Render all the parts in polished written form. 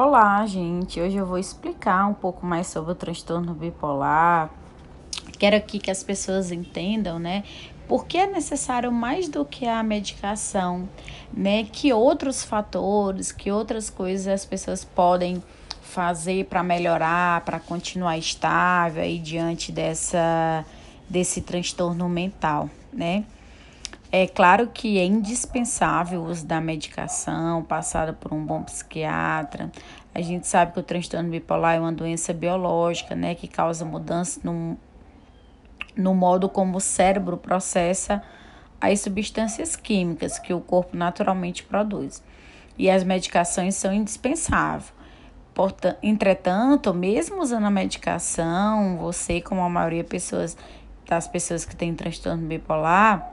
Olá, gente! Hoje eu vou explicar um pouco mais sobre o transtorno bipolar. Quero aqui que as pessoas entendam, né? Por que é necessário mais do que a medicação, né? Que outros fatores, que outras coisas as pessoas podem fazer para melhorar, para continuar estável aí diante desse transtorno mental, né? É claro que é indispensável o uso da medicação passada por um bom psiquiatra. A gente sabe que o transtorno bipolar é uma doença biológica, né, que causa mudança no modo como o cérebro processa as substâncias químicas que o corpo naturalmente produz. E as medicações são indispensáveis. Entretanto, mesmo usando a medicação, você, como a maioria das pessoas que têm transtorno bipolar,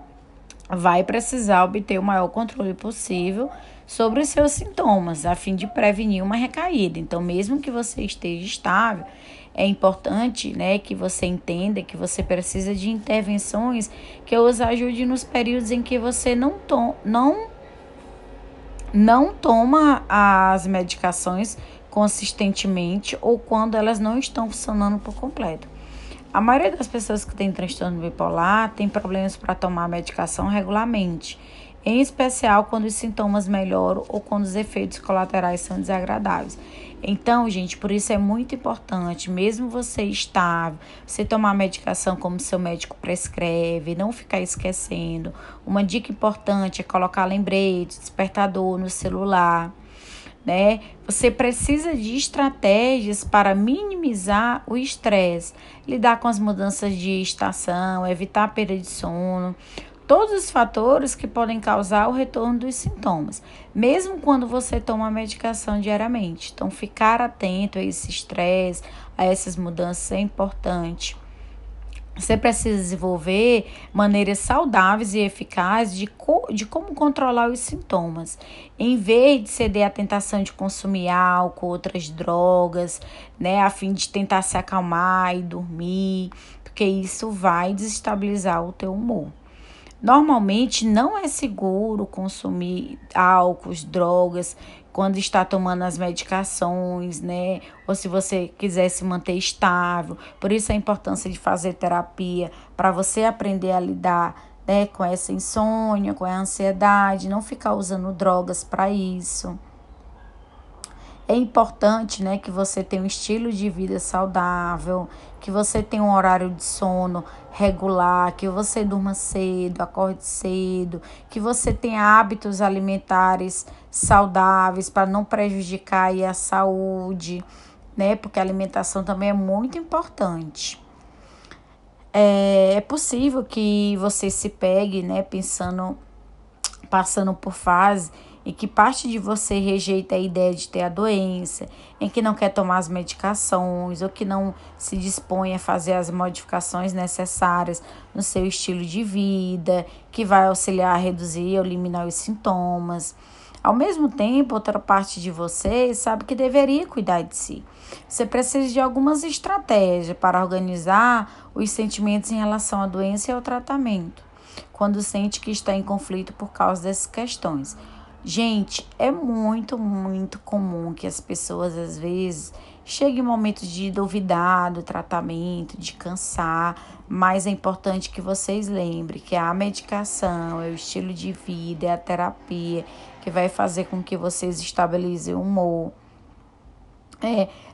vai precisar obter o maior controle possível sobre os seus sintomas, a fim de prevenir uma recaída. Então, mesmo que você esteja estável, é importante, né, que você entenda que você precisa de intervenções que os ajudem nos períodos em que você não toma as medicações consistentemente ou quando elas não estão funcionando por completo. A maioria das pessoas que tem transtorno bipolar tem problemas para tomar medicação regularmente, em especial quando os sintomas melhoram ou quando os efeitos colaterais são desagradáveis. Então, gente, por isso é muito importante, mesmo você estável, você tomar a medicação como seu médico prescreve, não ficar esquecendo. Uma dica importante é colocar lembrete, despertador no celular, né? Você precisa de estratégias para minimizar o estresse, lidar com as mudanças de estação, evitar a perda de sono, todos os fatores que podem causar o retorno dos sintomas, mesmo quando você toma a medicação diariamente. Então, ficar atento a esse estresse, a essas mudanças é importante. Você precisa desenvolver maneiras saudáveis e eficazes de como controlar os sintomas. Em vez de ceder à tentação de consumir álcool, outras drogas, né, a fim de tentar se acalmar e dormir, porque isso vai desestabilizar o teu humor. Normalmente não é seguro consumir álcool, drogas, quando está tomando as medicações, né? Ou se você quiser se manter estável. Por isso a importância de fazer terapia, para você aprender a lidar, né, com essa insônia, com a ansiedade, não ficar usando drogas para isso. É importante, né, que você tenha um estilo de vida saudável, que você tenha um horário de sono regular, que você durma cedo, acorde cedo, que você tenha hábitos alimentares saudáveis para não prejudicar aí a saúde, né, porque a alimentação também é muito importante. É possível que você se pegue, né, passando por fase e que parte de você rejeita a ideia de ter a doença, em que não quer tomar as medicações ou que não se dispõe a fazer as modificações necessárias no seu estilo de vida, que vai auxiliar a reduzir ou eliminar os sintomas. Ao mesmo tempo, outra parte de você sabe que deveria cuidar de si. Você precisa de algumas estratégias para organizar os sentimentos em relação à doença e ao tratamento, quando sente que está em conflito por causa dessas questões. Gente, é muito comum que as pessoas, às vezes, cheguem em momentos de duvidar do tratamento, de cansar, mas é importante que vocês lembrem que a medicação, é o estilo de vida, é a terapia que vai fazer com que vocês estabilizem o humor.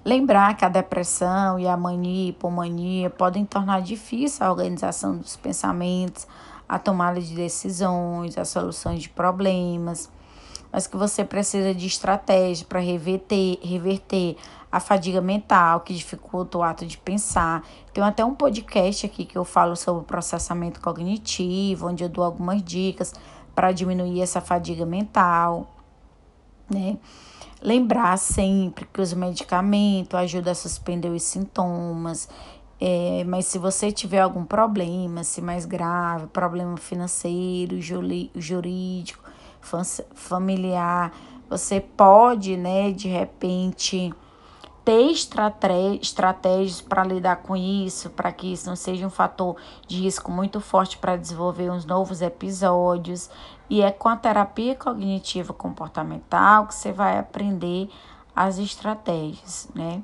Lembrar que a depressão e a mania e hipomania podem tornar difícil a organização dos pensamentos, a tomada de decisões, a solução de problemas, mas que você precisa de estratégia para reverter a fadiga mental que dificulta o ato de pensar. Tem até um podcast aqui que eu falo sobre o processamento cognitivo, onde eu dou algumas dicas para diminuir essa fadiga mental, né? Lembrar sempre que os medicamentos ajudam a suspender os sintomas. Mas se você tiver algum problema, se mais grave, problema financeiro, jurídico, familiar, você pode, né, de repente ter estratégias para lidar com isso, para que isso não seja um fator de risco muito forte para desenvolver uns novos episódios. E é com a terapia cognitiva comportamental que você vai aprender as estratégias, né?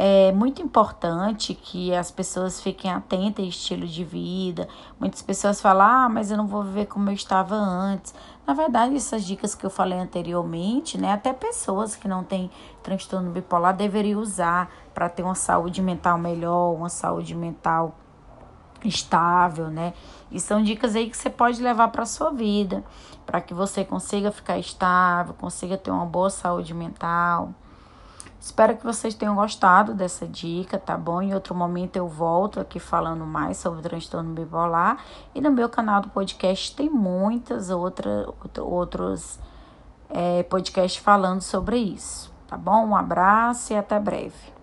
É muito importante que as pessoas fiquem atentas ao estilo de vida. Muitas pessoas falam, mas eu não vou viver como eu estava antes. Na verdade, essas dicas que eu falei anteriormente, né, até pessoas que não têm transtorno bipolar deveriam usar para ter uma saúde mental melhor, uma saúde mental estável, né? E são dicas aí que você pode levar para sua vida, para que você consiga ficar estável, consiga ter uma boa saúde mental. Espero que vocês tenham gostado dessa dica, tá bom? Em outro momento eu volto aqui falando mais sobre o transtorno bipolar. E no meu canal do podcast tem muitas outros podcasts falando sobre isso, tá bom? Um abraço e até breve.